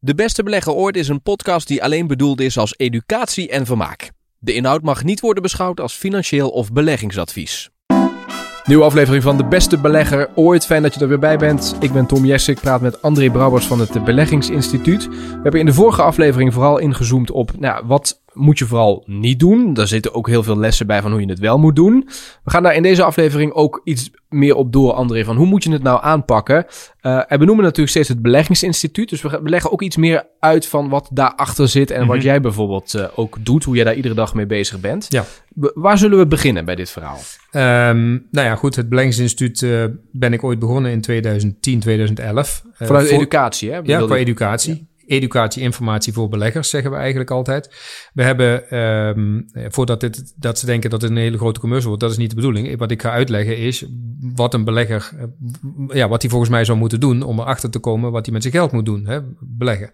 De Beste Belegger Ooit is een podcast die alleen bedoeld is als educatie en vermaak. De inhoud mag niet worden beschouwd als financieel of beleggingsadvies. Nieuwe aflevering van De Beste Belegger Ooit. Fijn dat je er weer bij bent. Ik ben Tom Jesse, ik praat met André Brouwers van het Beleggingsinstituut. We hebben in de vorige aflevering vooral ingezoomd op wat moet je vooral niet doen. Daar zitten ook heel veel lessen bij van hoe je het wel moet doen. We gaan daar in deze aflevering ook iets meer op door, André, van hoe moet je het nou aanpakken? En we noemen natuurlijk steeds het Beleggingsinstituut, dus we leggen ook iets meer uit van wat daarachter zit en wat jij bijvoorbeeld ook doet, hoe jij daar iedere dag mee bezig bent. Ja. Waar zullen we beginnen bij dit verhaal? Goed, het Beleggingsinstituut ben ik ooit begonnen in 2010, 2011. Vanuit educatie, hè? Ja, qua educatie. Ja. Educatie, informatie voor beleggers, zeggen we eigenlijk altijd. We hebben, voordat dat ze denken dat het een hele grote commercial wordt, dat is niet de bedoeling. Wat ik ga uitleggen is wat een belegger, wat hij volgens mij zou moeten doen om erachter te komen wat hij met zijn geld moet doen, hè, beleggen.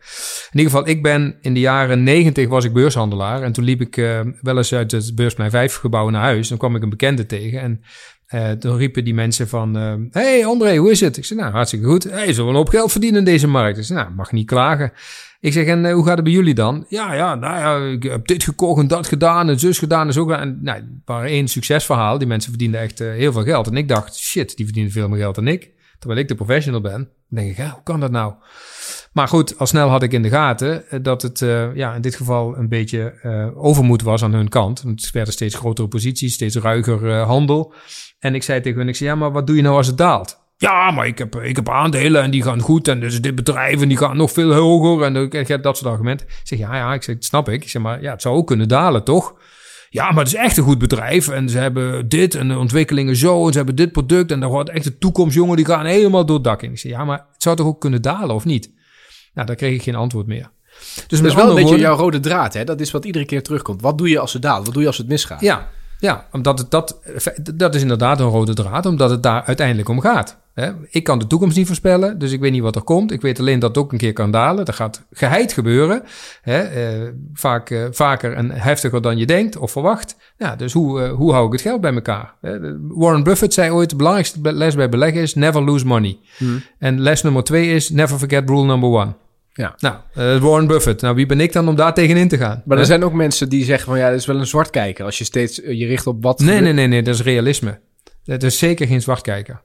In ieder geval, ik ben in de jaren 90 was ik beurshandelaar en toen liep ik wel eens uit het Beursplein Vijf gebouw naar huis. Dan kwam ik een bekende tegen en toen riepen die mensen van, hey André, hoe is het? Ik zei, hartstikke goed. Hey, zullen we een hoop geld verdienen in deze markt? Ik zei, mag niet klagen. Ik zeg, en hoe gaat het bij jullie dan? Ik heb dit gekocht en dat gedaan en zus gedaan en zo gedaan. En, het waren één succesverhaal. Die mensen verdienden echt heel veel geld. En ik dacht, shit, die verdienen veel meer geld dan ik. Terwijl ik de professional ben. Dan denk ik, hoe kan dat nou? Maar goed, al snel had ik in de gaten dat het in dit geval een beetje overmoed was aan hun kant. Het werden steeds grotere posities, steeds ruiger handel. En ik zei tegen hun, maar wat doe je nou als het daalt? Ja, maar ik heb aandelen en die gaan goed en dus dit bedrijf en die gaan nog veel hoger en dat soort argumenten. Ik zeg, dat snap ik. Ik zeg, maar het zou ook kunnen dalen, toch? Ja, maar het is echt een goed bedrijf en ze hebben dit en de ontwikkelingen zo en ze hebben dit product en daar wordt echt de toekomst, jongen, die gaan helemaal door het dak in. Ik zeg, maar het zou toch ook kunnen dalen of niet? Daar kreeg ik geen antwoord meer. Dus dat is wel een beetje jouw rode draad, hè? Dat is wat iedere keer terugkomt. Wat doe je als het daalt? Wat doe je als het misgaat? Ja, omdat dat is inderdaad een rode draad, omdat het daar uiteindelijk om gaat. Ik kan de toekomst niet voorspellen, dus ik weet niet wat er komt. Ik weet alleen dat het ook een keer kan dalen. Dat gaat geheid gebeuren. Vaker en heftiger dan je denkt of verwacht. Ja, dus hoe hou ik het geld bij elkaar? Warren Buffett zei ooit, de belangrijkste les bij beleggen is never lose money. En les nummer 2 is never forget rule number 1. Ja. Warren Buffett. Wie ben ik dan om daar tegenin te gaan? Maar er zijn ook mensen die zeggen van dat is wel een zwartkijker. Als je steeds je richt op wat... Nee, dat is realisme. Dat is zeker geen zwartkijker.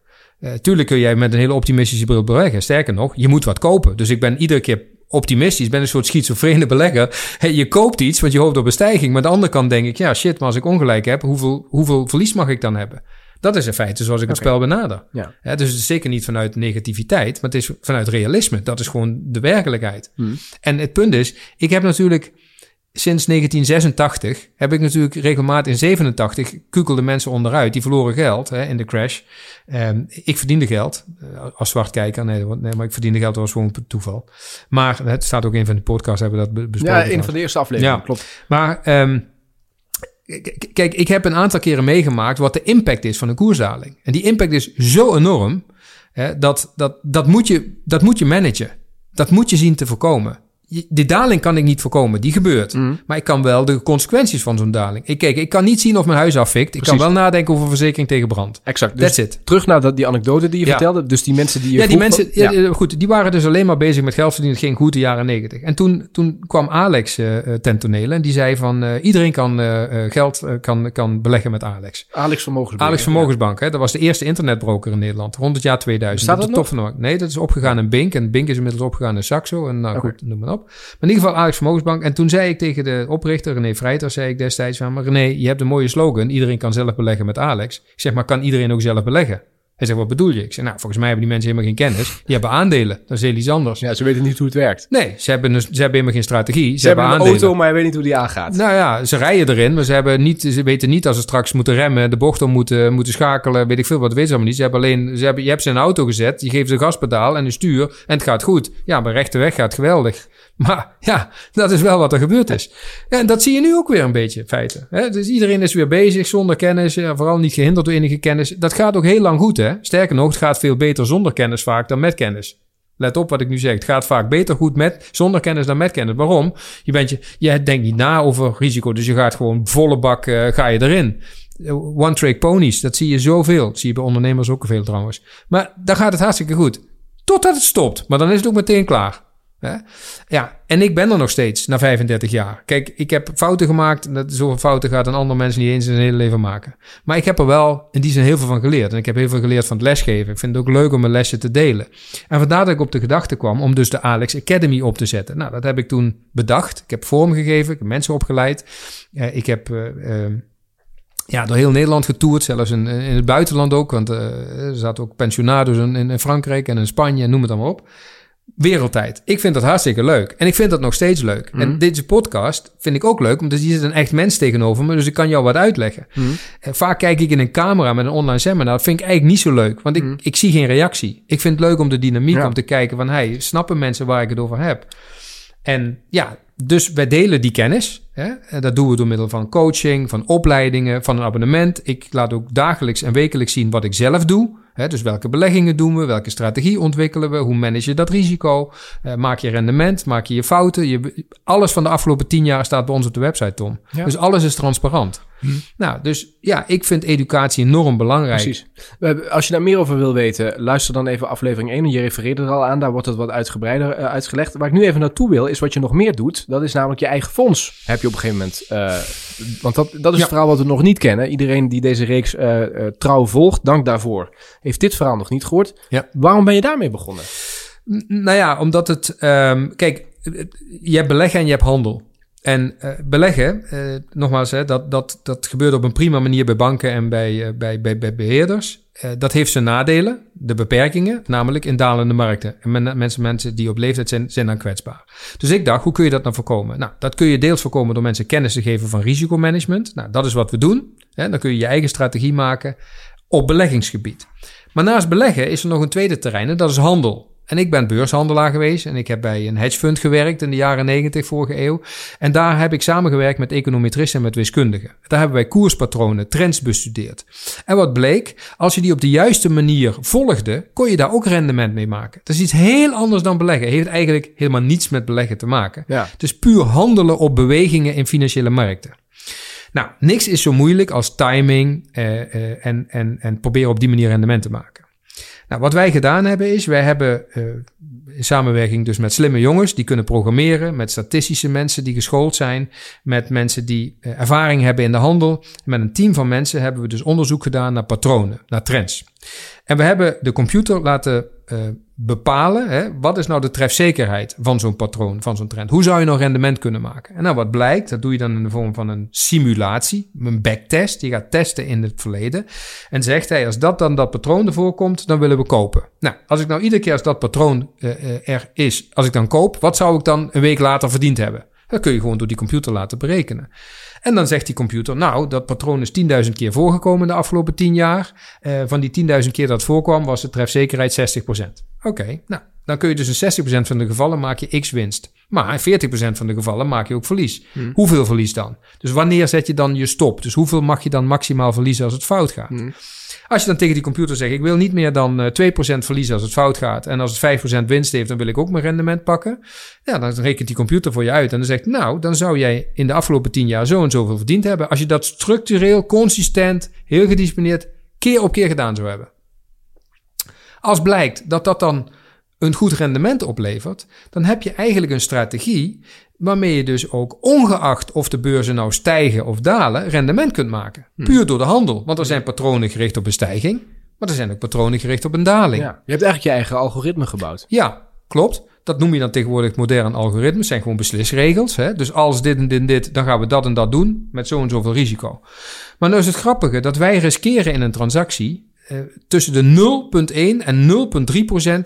Tuurlijk kun jij met een hele optimistische bril beleggen. Sterker nog, je moet wat kopen. Dus ik ben iedere keer optimistisch. Ik ben een soort schizofrene belegger. Je koopt iets, want je hoopt op een stijging. Maar aan de andere kant denk ik, maar als ik ongelijk heb, hoeveel verlies mag ik dan hebben? Dat is in feite zoals ik het spel benader. Ja. Dus het is zeker niet vanuit negativiteit, maar het is vanuit realisme. Dat is gewoon de werkelijkheid. En het punt is, ik heb natuurlijk sinds 1986... heb ik natuurlijk regelmatig in 87... kukelden mensen onderuit, die verloren geld in de crash. Ik verdiende geld als zwartkijker. Nee, maar ik verdiende geld als gewoon toeval. Maar het staat ook in van de podcasts, hebben we dat besproken. Ja, een van de eerste afleveringen, klopt. Maar... Kijk, ik heb een aantal keren meegemaakt wat de impact is van een koersdaling. En die impact is zo enorm, dat moet je managen. Dat moet je zien te voorkomen. Die daling kan ik niet voorkomen, die gebeurt. Maar ik kan wel de consequenties van zo'n daling. Ik kan niet zien of mijn huis afvikt. Precies. Ik kan wel nadenken over verzekering tegen brand. Exact. Dus that's it. Terug naar die anekdote die je vertelde. Dus die mensen die je die waren dus alleen maar bezig met geld verdienen. Het ging goed de jaren 90. En toen kwam Alex ten tonele en die zei van... iedereen kan geld kan beleggen met Alex. Alex Vermogensbank. Alex Vermogensbank, hè? Dat was de eerste internetbroker in Nederland. Rond het jaar 2000. Staat dat nog? Nee, dat is opgegaan in Bink. En Bink is inmiddels opgegaan in Saxo. En goed, noem maar op. Maar in ieder geval Alex Vermogensbank. En toen zei ik tegen de oprichter, René Vrijdag, zei ik destijds van... Maar René, je hebt een mooie slogan. Iedereen kan zelf beleggen met Alex. Ik zeg, maar kan iedereen ook zelf beleggen? Hij zegt, wat bedoel je? Ik zeg, volgens mij hebben die mensen helemaal geen kennis. Die hebben aandelen. Dat is heel iets anders. Ja, ze weten niet hoe het werkt. Nee, ze hebben helemaal geen strategie. Ze hebben een auto, maar je weet niet hoe die aangaat. Ze rijden erin, maar ze weten niet als ze straks moeten remmen, de bocht om moeten schakelen, weet ik veel wat, weten ze allemaal niet. Je hebt ze in een auto gezet, je geeft ze gaspedaal en een stuur en het gaat goed. Ja, maar rechte weg gaat geweldig. Maar dat is wel wat er gebeurd is. En dat zie je nu ook weer een beetje, in feite. Dus iedereen is weer bezig zonder kennis. Vooral niet gehinderd door enige kennis. Dat gaat ook heel lang goed, hè. Sterker nog, het gaat veel beter zonder kennis vaak dan met kennis. Let op wat ik nu zeg. Het gaat vaak beter goed zonder kennis dan met kennis. Waarom? Je denkt niet na over risico. Dus je gaat gewoon volle bak ga je erin. One-trick ponies, dat zie je zoveel. Dat zie je bij ondernemers ook veel trouwens. Maar daar gaat het hartstikke goed. Totdat het stopt. Maar dan is het ook meteen klaar. Ja, en ik ben er nog steeds na 35 jaar. Kijk, ik heb fouten gemaakt. Zoveel fouten gaat een ander mens niet eens in zijn hele leven maken. Maar ik heb er wel in die zin heel veel van geleerd. En ik heb heel veel geleerd van het lesgeven. Ik vind het ook leuk om mijn lessen te delen. En vandaar dat ik op de gedachte kwam om dus de Alex Academy op te zetten. Nou, dat heb ik toen bedacht. Ik heb vormgegeven, ik heb mensen opgeleid. Ik heb... door heel Nederland getoerd, zelfs in het buitenland ook. Want er zaten ook pensionados in Frankrijk en in Spanje en noem het allemaal op. Wereldtijd. Ik vind dat hartstikke leuk. En ik vind dat nog steeds leuk. Mm. En deze podcast vind ik ook leuk, omdat hier zit een echt mens tegenover me. Dus ik kan jou wat uitleggen. Mm. Vaak kijk ik in een camera met een online seminar. Dat vind ik eigenlijk niet zo leuk, want ik zie geen reactie. Ik vind het leuk om de dynamiek, om te kijken van... hey, snappen mensen waar ik het over heb? En ja... Dus wij delen die kennis. Hè? Dat doen we door middel van coaching, van opleidingen, van een abonnement. Ik laat ook dagelijks en wekelijks zien wat ik zelf doe. Hè? Dus welke beleggingen doen we, welke strategie ontwikkelen we, hoe manage je dat risico, maak je rendement, maak je fouten. Alles van de afgelopen 10 jaar staat bij ons op de website, Tom. Ja. Dus alles is transparant. Nou, dus ja, ik vind educatie enorm belangrijk. Precies. Als je daar meer over wil weten, luister dan even aflevering 1. Je refereerde er al aan, daar wordt het wat uitgebreider uitgelegd. Waar ik nu even naartoe wil, is wat je nog meer doet. Dat is namelijk je eigen fonds, heb je op een gegeven moment. Want dat is het verhaal wat we nog niet kennen. Iedereen die deze reeks trouw volgt, dank daarvoor. Heeft dit verhaal nog niet gehoord. Ja. Waarom ben je daarmee begonnen? Nou ja, omdat het... kijk, je hebt beleggen en je hebt handel. En beleggen, nogmaals, hè, dat gebeurt op een prima manier bij banken en bij beheerders. Dat heeft zijn nadelen, de beperkingen, namelijk in dalende markten. En mensen die op leeftijd zijn dan kwetsbaar. Dus ik dacht, hoe kun je dat nou voorkomen? Nou, dat kun je deels voorkomen door mensen kennis te geven van risicomanagement. Nou, dat is wat we doen. Hè? Dan kun je je eigen strategie maken op beleggingsgebied. Maar naast beleggen is er nog een tweede terrein en dat is handel. En ik ben beurshandelaar geweest en ik heb bij een hedgefund gewerkt in de jaren 90 vorige eeuw. En daar heb ik samengewerkt met econometristen en met wiskundigen. Daar hebben wij koerspatronen, trends bestudeerd. En wat bleek, als je die op de juiste manier volgde, kon je daar ook rendement mee maken. Dat is iets heel anders dan beleggen. Het heeft eigenlijk helemaal niets met beleggen te maken. Ja. Het is puur handelen op bewegingen in financiële markten. Nou, niks is zo moeilijk als timing en proberen op die manier rendement te maken. Nou, wat wij gedaan hebben is, wij hebben in samenwerking dus met slimme jongens die kunnen programmeren, met statistische mensen die geschoold zijn, met mensen die ervaring hebben in de handel. Met een team van mensen hebben we dus onderzoek gedaan naar patronen, naar trends. En we hebben de computer laten bepalen, hè, wat is nou de trefzekerheid van zo'n patroon, van zo'n trend? Hoe zou je nou rendement kunnen maken? En nou, wat blijkt, dat doe je dan in de vorm van een simulatie, een backtest. Je gaat testen in het verleden en zegt, hey, als dat patroon ervoor komt, dan willen we kopen. Nou, als ik nou iedere keer als dat patroon er is, als ik dan koop, wat zou ik dan een week later verdiend hebben? Dat kun je gewoon door die computer laten berekenen. En dan zegt die computer, nou, dat patroon is 10.000 keer voorgekomen de afgelopen 10 jaar. Van die 10.000 keer dat het voorkwam, was de trefzekerheid 60%. Oké, nou, dan kun je dus in 60% van de gevallen maak je x winst. Maar in 40% van de gevallen maak je ook verlies. Mm. Hoeveel verlies dan? Dus wanneer zet je dan je stop? Dus hoeveel mag je dan maximaal verliezen als het fout gaat? Mm. Als je dan tegen die computer zegt, ik wil niet meer dan 2% verliezen als het fout gaat. En als het 5% winst heeft, dan wil ik ook mijn rendement pakken. Ja, dan rekent die computer voor je uit. En dan zegt, nou, dan zou jij in de afgelopen 10 jaar zo en zoveel verdiend hebben. Als je dat structureel, consistent, heel gedisciplineerd, keer op keer gedaan zou hebben. Als blijkt dat dat dan een goed rendement oplevert, dan heb je eigenlijk een strategie waarmee je dus ook ongeacht of de beurzen nou stijgen of dalen, rendement kunt maken. Puur door de handel. Want er zijn patronen gericht op een stijging, maar er zijn ook patronen gericht op een daling. Ja, je hebt eigenlijk je eigen algoritme gebouwd. Ja, klopt. Dat noem je dan tegenwoordig modern algoritme. Het zijn gewoon beslisregels. Hè? Dus als dit en dit en dit, dan gaan we dat en dat doen met zo en zoveel risico. Maar nou is het grappige dat wij riskeren in een transactie tussen de 0,1 en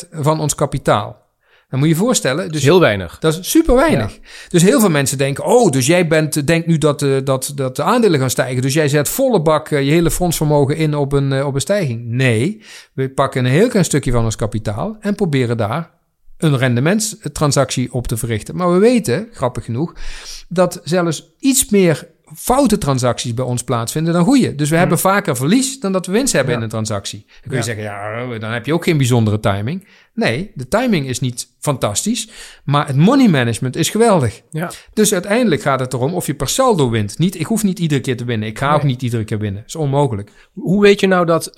0,3% van ons kapitaal. Dan moet je je voorstellen... Dus heel weinig. Dat is super weinig. Ja. Dus heel veel mensen denken... oh, dus jij denkt nu dat de aandelen gaan stijgen. Dus jij zet volle bak je hele fondsvermogen in op een stijging. Nee, we pakken een heel klein stukje van ons kapitaal... en proberen daar een rendementstransactie op te verrichten. Maar we weten, grappig genoeg... dat zelfs iets meer... foute transacties bij ons plaatsvinden dan goede. Dus we hebben vaker verlies dan dat we winst hebben in een transactie. Dan kun je zeggen, ja, dan heb je ook geen bijzondere timing. Nee, de timing is niet fantastisch, maar het money management is geweldig. Ja. Dus uiteindelijk gaat het erom of je per saldo wint. Niet, ik hoef niet iedere keer te winnen. Ik ga ook niet iedere keer winnen. Dat is onmogelijk. Hoe weet je nou dat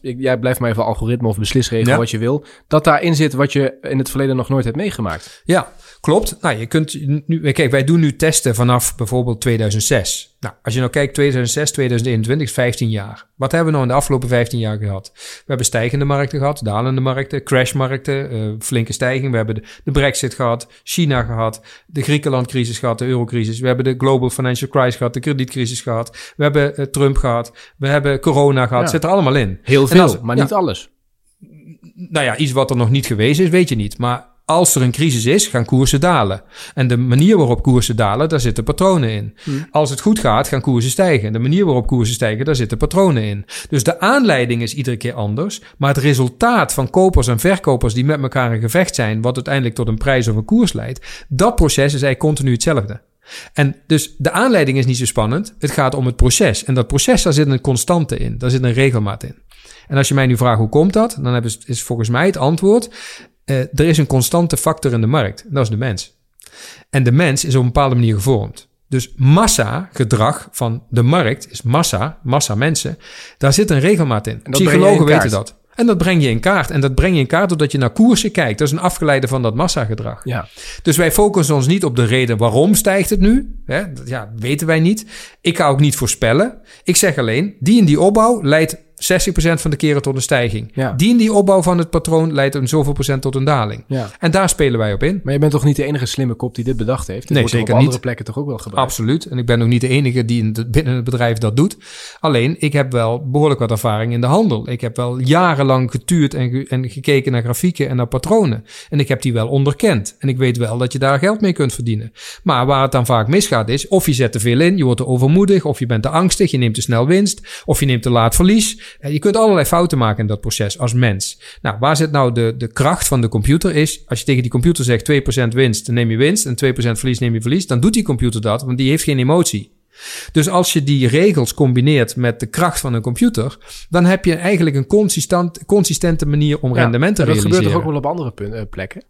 jij blijft maar even algoritme of beslisregel wat je wil, dat daarin zit wat je in het verleden nog nooit hebt meegemaakt? Ja, klopt. Nou, je kunt nu, kijk, wij doen nu testen vanaf bijvoorbeeld 2006. Nou, als je nou kijkt 2006, 2021 is 15 jaar. Wat hebben we nou in de afgelopen 15 jaar gehad? We hebben stijgende markten gehad, dalende markten, crashmarkten, flinke stijging. We hebben de Brexit gehad, China gehad, de Griekenlandcrisis gehad, de eurocrisis. We hebben de Global Financial Crisis gehad, de kredietcrisis gehad. We hebben Trump gehad, we hebben corona gehad. Zit er allemaal in. Heel veel, maar niet alles. Nou ja, iets wat er nog niet geweest is, weet je niet. Maar als er een crisis is, gaan koersen dalen. En de manier waarop koersen dalen, daar zitten patronen in. Als het goed gaat, gaan koersen stijgen. En de manier waarop koersen stijgen, daar zitten patronen in. Dus de aanleiding is iedere keer anders. Maar het resultaat van kopers en verkopers die met elkaar in gevecht zijn, wat uiteindelijk tot een prijs of een koers leidt, dat proces is eigenlijk continu hetzelfde. En dus de aanleiding is niet zo spannend. Het gaat om het proces. En dat proces, daar zit een constante in. Daar zit een regelmaat in. En als je mij nu vraagt hoe komt dat, dan is volgens mij het antwoord: er is een constante factor in de markt. En dat is de mens. En de mens is op een bepaalde manier gevormd. Dus massa-gedrag van de markt is massa mensen. Daar zit een regelmaat in. Psychologen weten dat. En dat breng je in kaart. En dat breng je in kaart doordat je naar koersen kijkt. Dat is een afgeleide van dat massagedrag. Ja. Dus wij focussen ons niet op de reden waarom stijgt het nu. Hè? Ja, weten wij niet. Ik ga ook niet voorspellen. Ik zeg alleen, die en die opbouw leidt 60% van de keren tot een stijging. Ja. Die en die opbouw van het patroon leidt een zoveel procent tot een daling. Ja. En daar spelen wij op in. Maar je bent toch niet de enige slimme kop die dit bedacht heeft? Nee, zeker niet. Op andere plekken toch ook wel gebruikt? Absoluut. En ik ben ook niet de enige die binnen het bedrijf dat doet. Alleen, ik heb wel behoorlijk wat ervaring in de handel. Ik heb wel jarenlang getuurd en gekeken naar grafieken en naar patronen. En ik heb die wel onderkend. En ik weet wel dat je daar geld mee kunt verdienen. Maar waar het dan vaak misgaat is, of je zet te veel in, je wordt te overmoedig, of je bent te angstig, je neemt te snel winst, of je neemt te laat verlies. Je kunt allerlei fouten maken in dat proces als mens. Nou, waar zit nou de kracht van de computer is, als je tegen die computer zegt 2% winst, dan neem je winst, en 2% verlies, neem je verlies, dan doet die computer dat, want die heeft geen emotie. Dus als je die regels combineert met de kracht van een computer, dan heb je eigenlijk een consistente manier om rendement te realiseren. Dat gebeurt toch ook wel op andere plekken?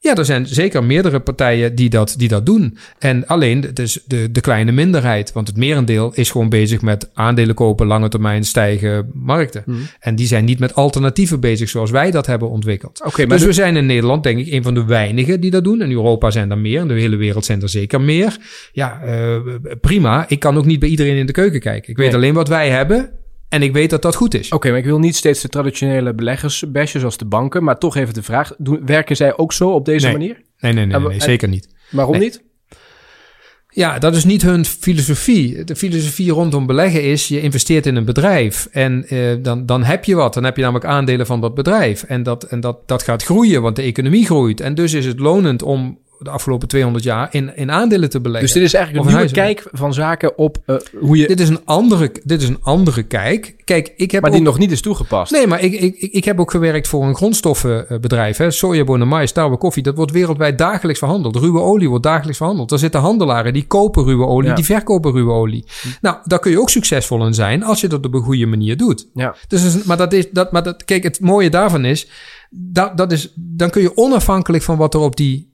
Ja, er zijn zeker meerdere partijen die dat doen. En alleen het is de kleine minderheid. Want het merendeel is gewoon bezig met aandelen kopen, lange termijn stijgen markten. En die zijn niet met alternatieven bezig zoals wij dat hebben ontwikkeld. Okay, maar dus we zijn in Nederland denk ik een van de weinigen die dat doen. In Europa zijn er meer. In de hele wereld zijn er zeker meer. Ja, prima. Ik kan ook niet bij iedereen in de keuken kijken. Ik weet alleen wat wij hebben. En ik weet dat dat goed is. Oké, maar ik wil niet steeds de traditionele beleggersbashen zoals de banken. Maar toch even de vraag, werken zij ook zo op deze manier? Nee, zeker niet. Waarom niet? Ja, dat is niet hun filosofie. De filosofie rondom beleggen is, je investeert in een bedrijf. En dan heb je wat. Dan heb je namelijk aandelen van dat bedrijf. En dat gaat groeien, want de economie groeit. En dus is het lonend om de afgelopen 200 jaar in aandelen te beleggen. Dus dit is eigenlijk een nieuwe kijk van zaken op hoe je... Dit is een andere kijk. Kijk, ik heb die nog niet is toegepast. Nee, maar ik heb ook gewerkt voor een grondstoffenbedrijf. Hè. Sojabonen, mais, tarwe, koffie. Dat wordt wereldwijd dagelijks verhandeld. Ruwe olie wordt dagelijks verhandeld. Daar zitten handelaren die kopen ruwe olie, die verkopen ruwe olie. Nou, daar kun je ook succesvol in zijn als je dat op een goede manier doet. Ja. Dus, kijk, het mooie daarvan is, dan kun je onafhankelijk van wat er op die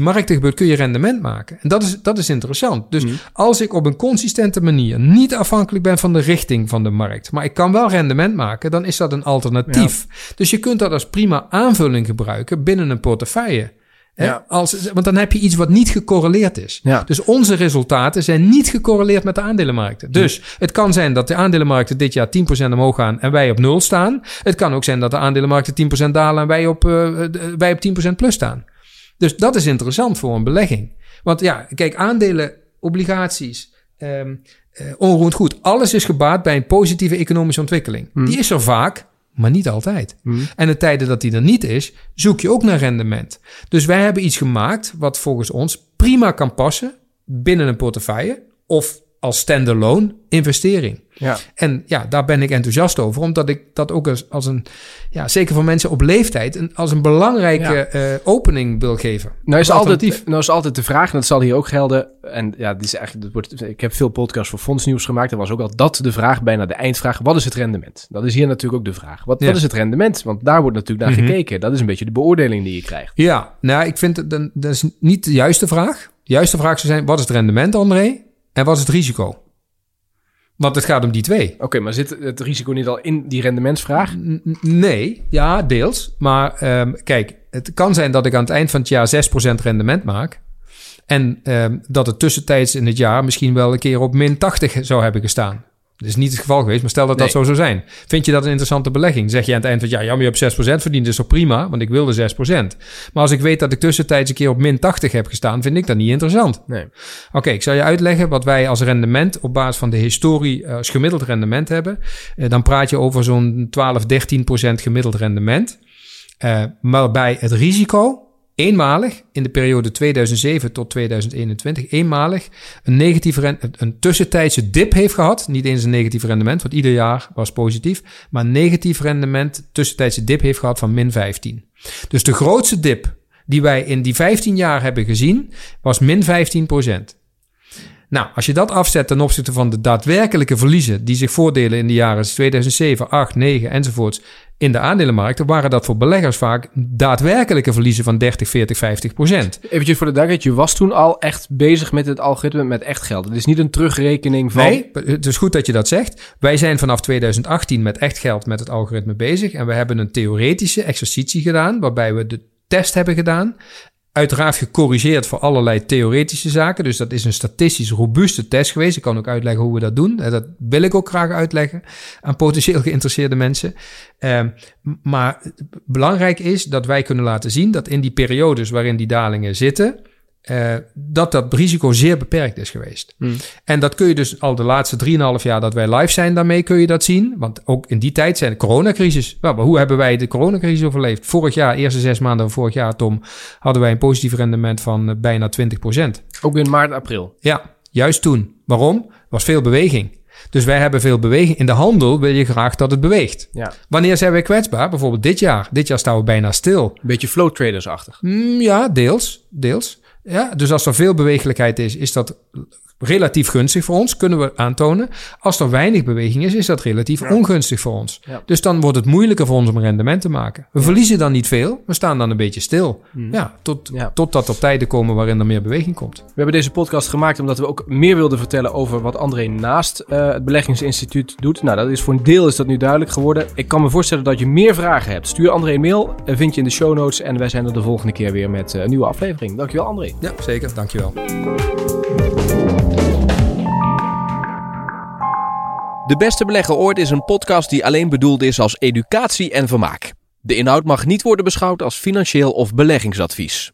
markten gebeurt, kun je rendement maken. En dat is interessant. Dus als ik op een consistente manier niet afhankelijk ben van de richting van de markt, maar ik kan wel rendement maken, dan is dat een alternatief. Ja. Dus je kunt dat als prima aanvulling gebruiken binnen een portefeuille. Ja. Want dan heb je iets wat niet gecorreleerd is. Ja. Dus onze resultaten zijn niet gecorreleerd met de aandelenmarkten. Dus het kan zijn dat de aandelenmarkten dit jaar 10% omhoog gaan en wij op 0 staan. Het kan ook zijn dat de aandelenmarkten 10% dalen en wij op 10% plus staan. Dus dat is interessant voor een belegging. Want ja, kijk, aandelen, obligaties, onroerend goed. Alles is gebaat bij een positieve economische ontwikkeling. Die is er vaak, maar niet altijd. En de tijden dat die er niet is, zoek je ook naar rendement. Dus wij hebben iets gemaakt wat volgens ons prima kan passen binnen een portefeuille of als standalone investering. Ja. En ja, daar ben ik enthousiast over, omdat ik dat ook als een, ja, zeker voor mensen op leeftijd, als een belangrijke opening wil geven. Nou is altijd de vraag, en dat zal hier ook gelden. En ja, dit is eigenlijk, ik heb veel podcasts voor Fondsnieuws gemaakt. Er was ook al dat de vraag, bijna de eindvraag: wat is het rendement? Dat is hier natuurlijk ook de vraag. Wat is het rendement? Want daar wordt natuurlijk naar gekeken. Dat is een beetje de beoordeling die je krijgt. Ja, nou, ik vind dat is niet de juiste vraag. De juiste vraag zou zijn: wat is het rendement, André? En wat is het risico? Want het gaat om die twee. Oké, maar zit het risico niet al in die rendementsvraag? Nee, ja, deels. Maar kijk, het kan zijn dat ik aan het eind van het jaar 6% rendement maak. En dat het tussentijds in het jaar misschien wel een keer op min 80 zou hebben gestaan. Dat is niet het geval geweest, maar stel dat dat zo zou zijn. Vind je dat een interessante belegging? Zeg je aan het eind van het jaar: ja, maar je hebt 6% verdiend, dus toch prima, want ik wilde 6%. Maar als ik weet dat ik tussentijds een keer op min 80 heb gestaan, vind ik dat niet interessant. Nee. Oké, ik zal je uitleggen wat wij als rendement op basis van de historie als gemiddeld rendement hebben. Dan praat je over zo'n 12-13% gemiddeld rendement. Maar bij het risico, eenmalig, in de periode 2007 tot 2021, eenmalig een tussentijdse dip heeft gehad. Niet eens een negatief rendement, want ieder jaar was positief. Maar een negatief rendement, tussentijdse dip heeft gehad van min 15. Dus de grootste dip die wij in die 15 jaar hebben gezien, was min 15%. Nou, als je dat afzet ten opzichte van de daadwerkelijke verliezen die zich voordelen in de jaren 2007, 8, 9 enzovoorts in de aandelenmarkten, waren dat voor beleggers vaak daadwerkelijke verliezen van 30, 40, 50%. Eventjes voor de duidelijkheid, je was toen al echt bezig met het algoritme met echt geld. Het is niet een terugrekening van... Nee, het is goed dat je dat zegt. Wij zijn vanaf 2018 met echt geld met het algoritme bezig en we hebben een theoretische exercitie gedaan waarbij we de test hebben gedaan. Uiteraard gecorrigeerd voor allerlei theoretische zaken. Dus dat is een statistisch robuuste test geweest. Ik kan ook uitleggen hoe we dat doen. Dat wil ik ook graag uitleggen aan potentieel geïnteresseerde mensen. Maar belangrijk is dat wij kunnen laten zien dat in die periodes waarin die dalingen zitten, dat risico zeer beperkt is geweest. En dat kun je dus al de laatste 3,5 jaar dat wij live zijn, daarmee kun je dat zien. Want ook in die tijd zijn de coronacrisis. Nou, maar hoe hebben wij de coronacrisis overleefd? Vorig jaar, eerste 6 maanden van vorig jaar, Tom, hadden wij een positief rendement van bijna 20%. Ook in maart, april? Ja, juist toen. Waarom? Er was veel beweging. Dus wij hebben veel beweging. In de handel wil je graag dat het beweegt. Ja. Wanneer zijn wij kwetsbaar? Bijvoorbeeld dit jaar. Dit jaar staan we bijna stil. Een beetje flow traders-achtig. Ja, deels. Ja, dus als er veel bewegelijkheid is, is dat relatief gunstig voor ons, kunnen we aantonen. Als er weinig beweging is, is dat relatief ongunstig voor ons. Ja. Dus dan wordt het moeilijker voor ons om rendement te maken. We verliezen dan niet veel, we staan dan een beetje stil. Totdat er tijden komen waarin er meer beweging komt. We hebben deze podcast gemaakt omdat we ook meer wilden vertellen over wat André naast het Beleggingsinstituut doet. Nou, dat is voor een deel is dat nu duidelijk geworden. Ik kan me voorstellen dat je meer vragen hebt. Stuur André een mail, vind je in de show notes. En wij zijn er de volgende keer weer met een nieuwe aflevering. Dankjewel, André. Ja, zeker. Dankjewel. De Beste Belegger Ooit is een podcast die alleen bedoeld is als educatie en vermaak. De inhoud mag niet worden beschouwd als financieel of beleggingsadvies.